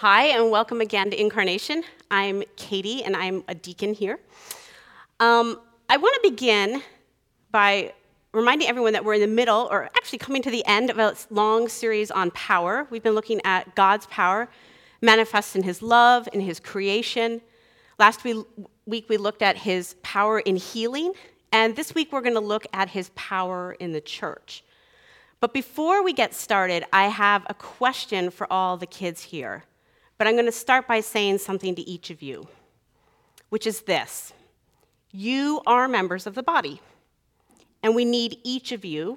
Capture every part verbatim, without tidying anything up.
Hi, and welcome again to Incarnation. I'm Katie, and I'm a deacon here. Um, I want to begin by reminding everyone that we're in the middle, or actually coming to the end, of a long series on power. We've been looking at God's power manifest in his love, in his creation. Last week, we looked at his power in healing, and this week, we're going to look at his power in the church. But before we get started, I have a question for all the kids here. But I'm going to start by saying something to each of you, which is this. You are members of the body, and we need each of you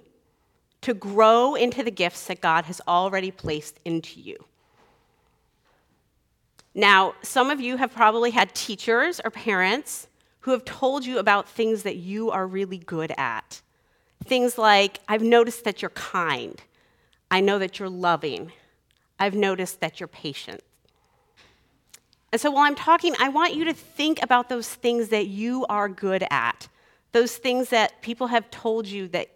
to grow into the gifts that God has already placed into you. Now, some of you have probably had teachers or parents who have told you about things that you are really good at. Things like, I've noticed that you're kind. I know that you're loving. I've noticed that you're patient. And so while I'm talking, I want you to think about those things that you are good at, those things that people have told you that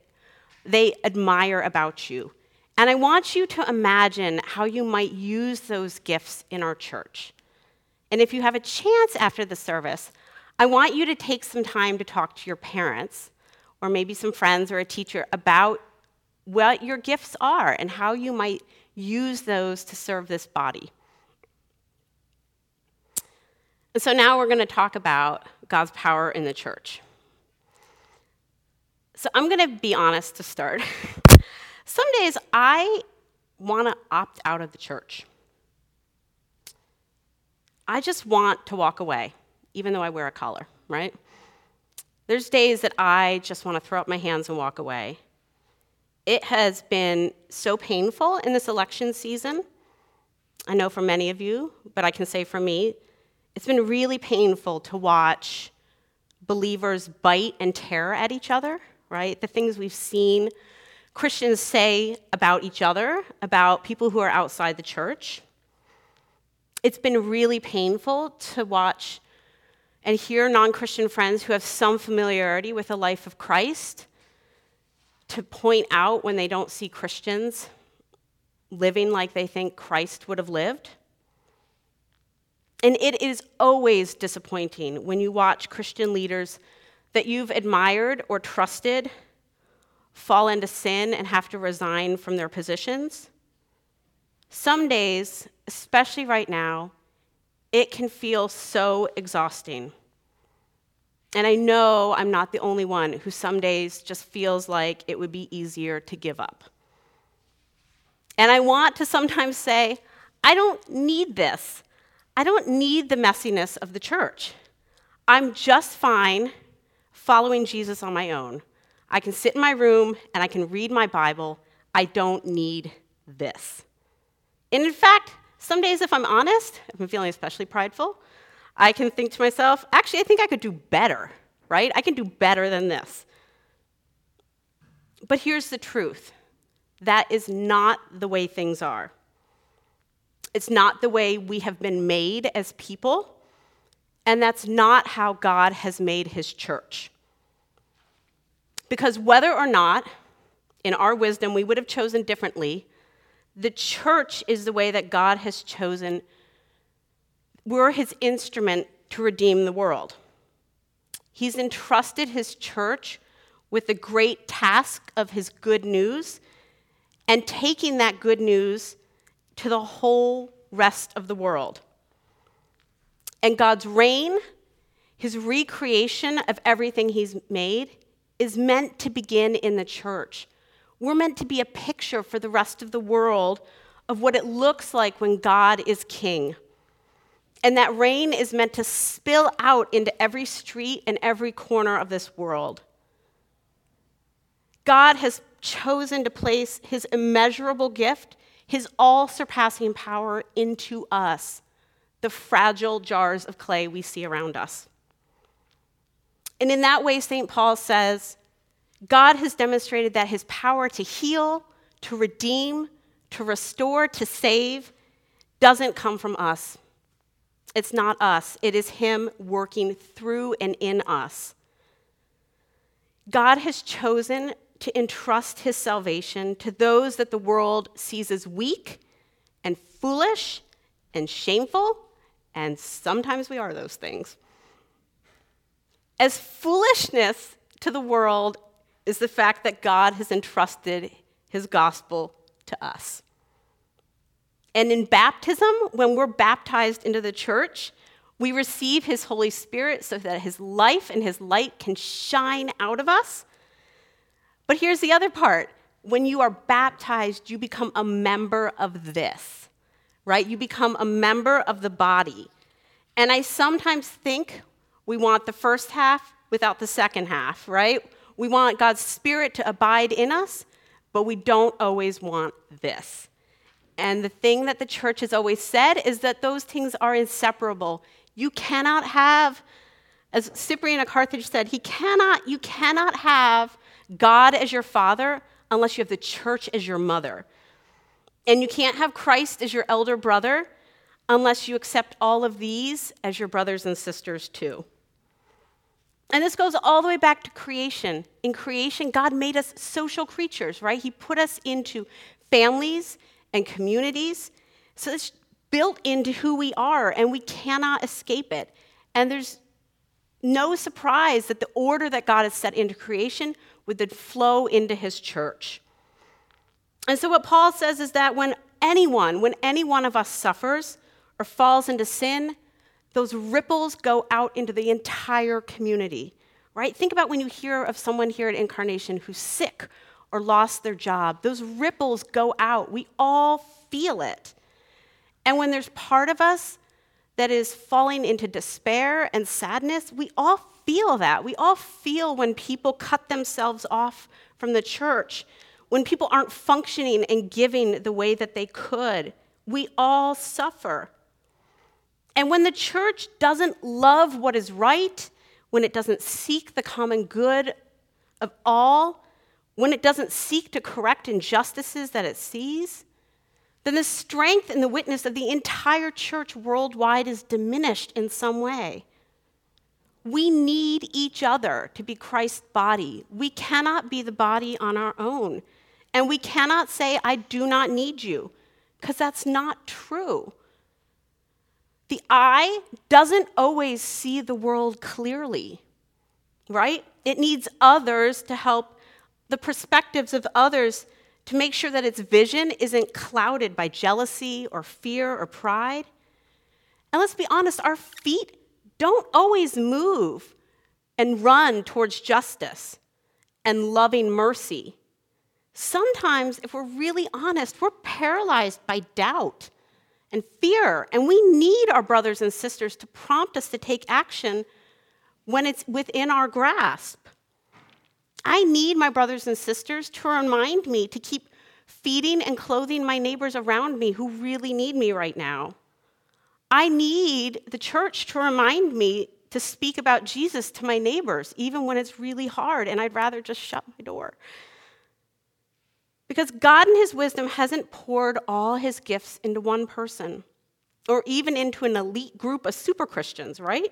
they admire about you. And I want you to imagine how you might use those gifts in our church. And if you have a chance after the service, I want you to take some time to talk to your parents or maybe some friends or a teacher about what your gifts are and how you might use those to serve this body. And so now we're going to talk about God's power in the church. So I'm going to be honest to start. Some days I want to opt out of the church. I just want to walk away, even though I wear a collar, right? There's days that I just want to throw up my hands and walk away. It has been so painful in this election season. I know for many of you, but I can say for me, it's been really painful to watch believers bite and tear at each other, right? The things we've seen Christians say about each other, about people who are outside the church. It's been really painful to watch and hear non-Christian friends who have some familiarity with the life of Christ to point out when they don't see Christians living like they think Christ would have lived. And it is always disappointing when you watch Christian leaders that you've admired or trusted fall into sin and have to resign from their positions. Some days, especially right now, it can feel so exhausting. And I know I'm not the only one who some days just feels like it would be easier to give up. And I want to sometimes say, I don't need this. I don't need the messiness of the church. I'm just fine following Jesus on my own. I can sit in my room and I can read my Bible. I don't need this. And in fact, some days if I'm honest, if I'm feeling especially prideful, I can think to myself, actually, I think I could do better, right? I can do better than this. But here's the truth. That is not the way things are. It's not the way we have been made as people, and that's not how God has made his church. Because whether or not, in our wisdom, we would have chosen differently, the church is the way that God has chosen. We're his instrument to redeem the world. He's entrusted his church with the great task of his good news and taking that good news to the whole rest of the world. And God's reign, his recreation of everything he's made, is meant to begin in the church. We're meant to be a picture for the rest of the world of what it looks like when God is king. And that reign is meant to spill out into every street and every corner of this world. God has chosen to place his immeasurable gift, his all-surpassing power into us, the fragile jars of clay we see around us. And in that way, Saint Paul says, God has demonstrated that his power to heal, to redeem, to restore, to save, doesn't come from us. It's not us. It is him working through and in us. God has chosen to entrust his salvation to those that the world sees as weak and foolish and shameful, and sometimes we are those things. As foolishness to the world is the fact that God has entrusted his gospel to us. And in baptism, when we're baptized into the church, we receive his Holy Spirit so that his life and his light can shine out of us. But here's the other part. When you are baptized, you become a member of this, right? You become a member of the body. And I sometimes think we want the first half without the second half, right? We want God's Spirit to abide in us, but we don't always want this. And the thing that the church has always said is that those things are inseparable. You cannot have, as Cyprian of Carthage said, he cannot, you cannot have God as your father unless you have the church as your mother. And you can't have Christ as your elder brother unless you accept all of these as your brothers and sisters too. And this goes all the way back to creation. In creation, God made us social creatures, right? He put us into families and communities. So it's built into who we are, and we cannot escape it. And there's no surprise that the order that God has set into creation would then flow into his church. And so what Paul says is that when anyone, when any one of us suffers or falls into sin, those ripples go out into the entire community, right? Think about when you hear of someone here at Incarnation who's sick or lost their job. Those ripples go out. We all feel it. And when there's part of us that is falling into despair and sadness, we all feel that. We all feel when people cut themselves off from the church, when people aren't functioning and giving the way that they could. We all suffer. And when the church doesn't love what is right, when it doesn't seek the common good of all, when it doesn't seek to correct injustices that it sees, then the strength and the witness of the entire church worldwide is diminished in some way. We need each other to be Christ's body. We cannot be the body on our own. And we cannot say, I do not need you, because that's not true. The eye doesn't always see the world clearly, right? It needs others to help, the perspectives of others, to make sure that its vision isn't clouded by jealousy or fear or pride. And let's be honest, our feet don't always move and run towards justice and loving mercy. Sometimes, if we're really honest, we're paralyzed by doubt and fear, and we need our brothers and sisters to prompt us to take action when it's within our grasp. I need my brothers and sisters to remind me to keep feeding and clothing my neighbors around me who really need me right now. I need the church to remind me to speak about Jesus to my neighbors, even when it's really hard and I'd rather just shut my door. Because God in his wisdom hasn't poured all his gifts into one person or even into an elite group of super Christians, right?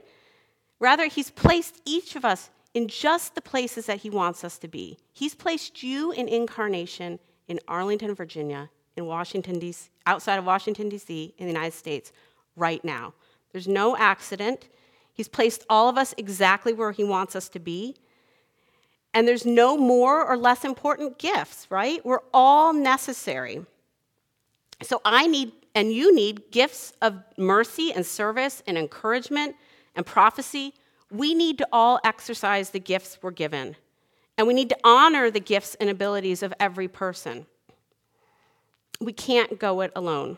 Rather, he's placed each of us in just the places that he wants us to be. He's placed you in Incarnation in Arlington, Virginia, in Washington, D C, outside of Washington, D C, in the United States, right now. There's no accident. He's placed all of us exactly where he wants us to be. And there's no more or less important gifts, right? We're all necessary. So I need, and you need, gifts of mercy and service and encouragement and prophecy. We need to all exercise the gifts we're given, and we need to honor the gifts and abilities of every person. We can't go it alone.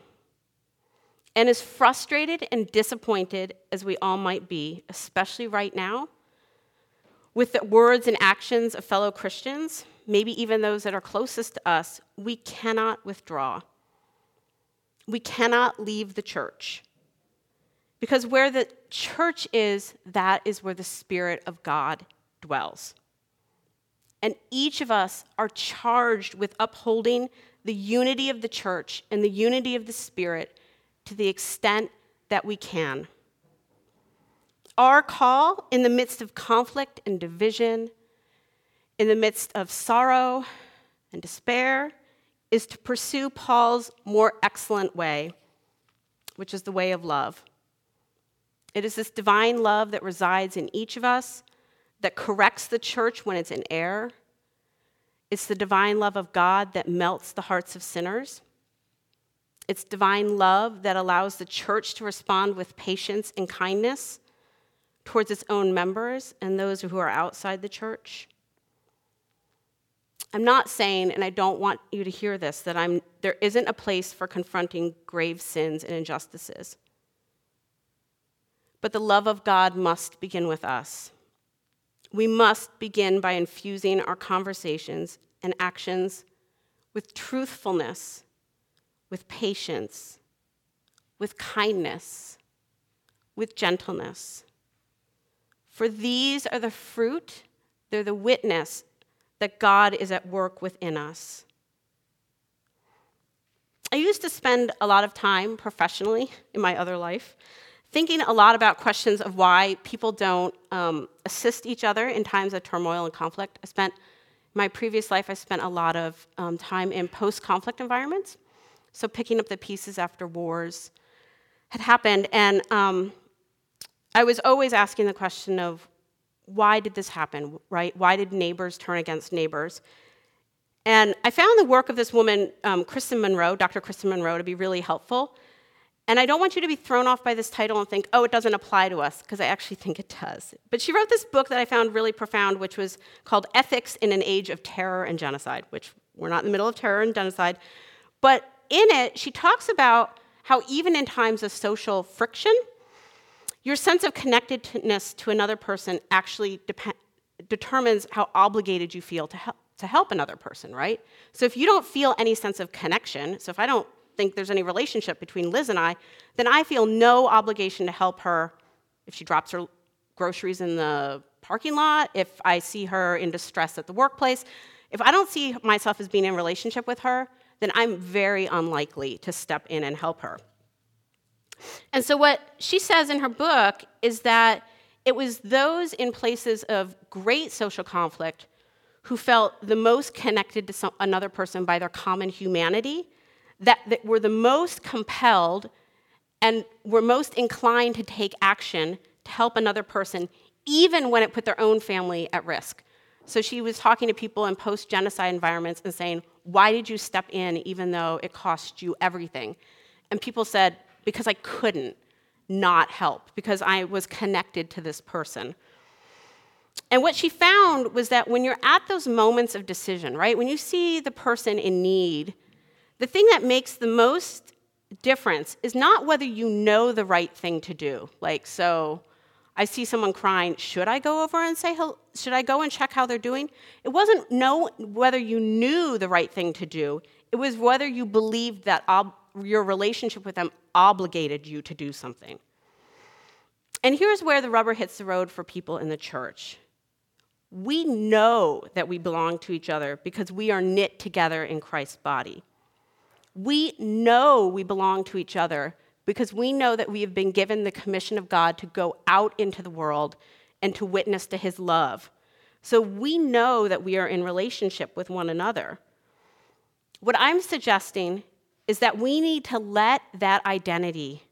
And as frustrated and disappointed as we all might be, especially right now, with the words and actions of fellow Christians, maybe even those that are closest to us, we cannot withdraw. We cannot leave the church. Because where the church is, that is where the Spirit of God dwells. And each of us are charged with upholding the unity of the church and the unity of the Spirit to the extent that we can. Our call in the midst of conflict and division, in the midst of sorrow and despair, is to pursue Paul's more excellent way, which is the way of love. It is this divine love that resides in each of us, that corrects the church when it's in error. It's the divine love of God that melts the hearts of sinners. It's divine love that allows the church to respond with patience and kindness towards its own members and those who are outside the church. I'm not saying, and I don't want you to hear this, that I'm, there isn't a place for confronting grave sins and injustices. But the love of God must begin with us. We must begin by infusing our conversations and actions with truthfulness, with patience, with kindness, with gentleness. For these are the fruit, they're the witness that God is at work within us. I used to spend a lot of time professionally in my other life thinking a lot about questions of why people don't um, assist each other in times of turmoil and conflict. I spent, my previous life, I spent a lot of um, time in post-conflict environments, so picking up the pieces after wars had happened. And um, I was always asking the question of, why did this happen, right? Why did neighbors turn against neighbors? And I found the work of this woman, um, Kristen Monroe, Doctor Kristen Monroe, to be really helpful. And I don't want you to be thrown off by this title and think, oh, it doesn't apply to us, because I actually think it does. But she wrote this book that I found really profound, which was called Ethics in an Age of Terror and Genocide, which we're not in the middle of terror and genocide. But in it, she talks about how even in times of social friction, your sense of connectedness to another person actually dep- determines how obligated you feel to help, to help another person, right? So if you don't feel any sense of connection, so if I don't think there's any relationship between Liz and I, then I feel no obligation to help her if she drops her groceries in the parking lot, if I see her in distress at the workplace. If I don't see myself as being in a relationship with her, then I'm very unlikely to step in and help her. And so what she says in her book is that it was those in places of great social conflict who felt the most connected to some, another person by their common humanity, That, that were the most compelled and were most inclined to take action to help another person, even when it put their own family at risk. So she was talking to people in post-genocide environments and saying, why did you step in even though it cost you everything? And people said, because I couldn't not help, because I was connected to this person. And what she found was that when you're at those moments of decision, right, when you see the person in need, the thing that makes the most difference is not whether you know the right thing to do. Like, so I see someone crying, should I go over and say, should I go and check how they're doing? It wasn't know whether you knew the right thing to do. It was whether you believed that ob- your relationship with them obligated you to do something. And here's where the rubber hits the road for people in the church. We know that we belong to each other because we are knit together in Christ's body. We know we belong to each other because we know that we have been given the commission of God to go out into the world and to witness to his love. So we know that we are in relationship with one another. What I'm suggesting is that we need to let that identity,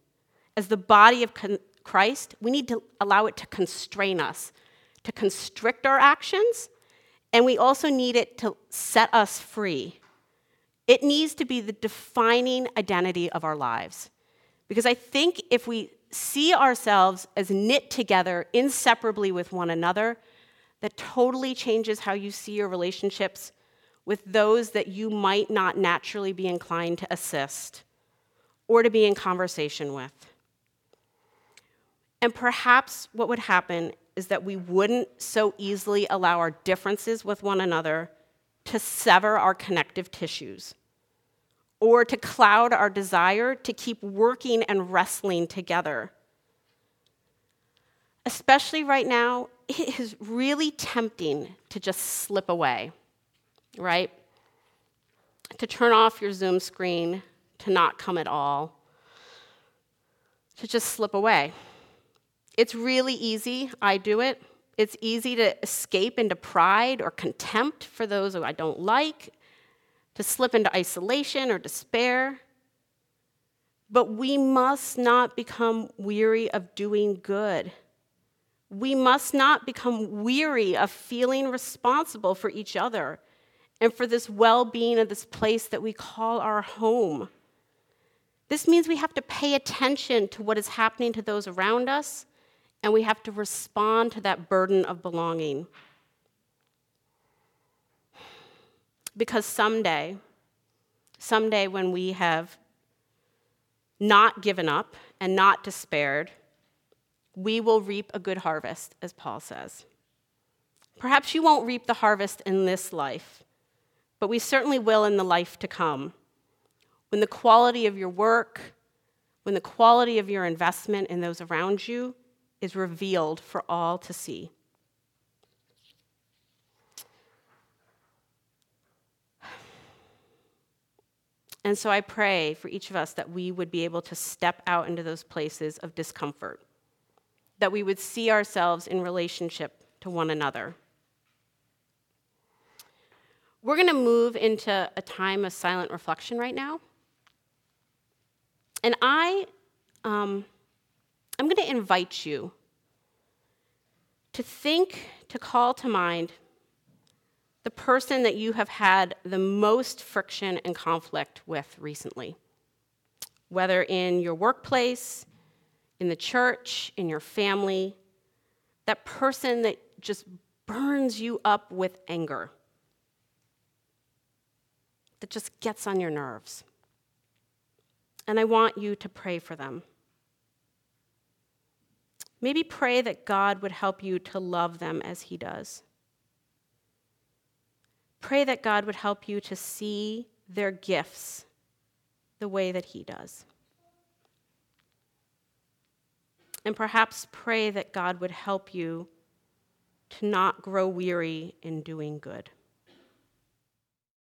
as the body of Christ, we need to allow it to constrain us, to constrict our actions, and we also need it to set us free. It needs to be the defining identity of our lives. Because I think if we see ourselves as knit together inseparably with one another, that totally changes how you see your relationships with those that you might not naturally be inclined to assist or to be in conversation with. And perhaps what would happen is that we wouldn't so easily allow our differences with one another to sever our connective tissues, or to cloud our desire to keep working and wrestling together. Especially right now, it is really tempting to just slip away, right? To turn off your Zoom screen, to not come at all, to just slip away. It's really easy, I do it. It's easy to escape into pride or contempt for those who I don't like, to slip into isolation or despair. But we must not become weary of doing good. We must not become weary of feeling responsible for each other and for this well-being of this place that we call our home. This means we have to pay attention to what is happening to those around us, and we have to respond to that burden of belonging. Because someday, someday when we have not given up and not despaired, we will reap a good harvest, as Paul says. Perhaps you won't reap the harvest in this life, but we certainly will in the life to come, when the quality of your work, when the quality of your investment in those around you is revealed for all to see. And so I pray for each of us that we would be able to step out into those places of discomfort, that we would see ourselves in relationship to one another. We're going to move into a time of silent reflection right now. And I, um, I'm going to invite you to think, to call to mind the person that you have had the most friction and conflict with recently, whether in your workplace, in the church, in your family, that person that just burns you up with anger, that just gets on your nerves. And I want you to pray for them. Maybe pray that God would help you to love them as He does. Pray that God would help you to see their gifts the way that He does. And perhaps pray that God would help you to not grow weary in doing good.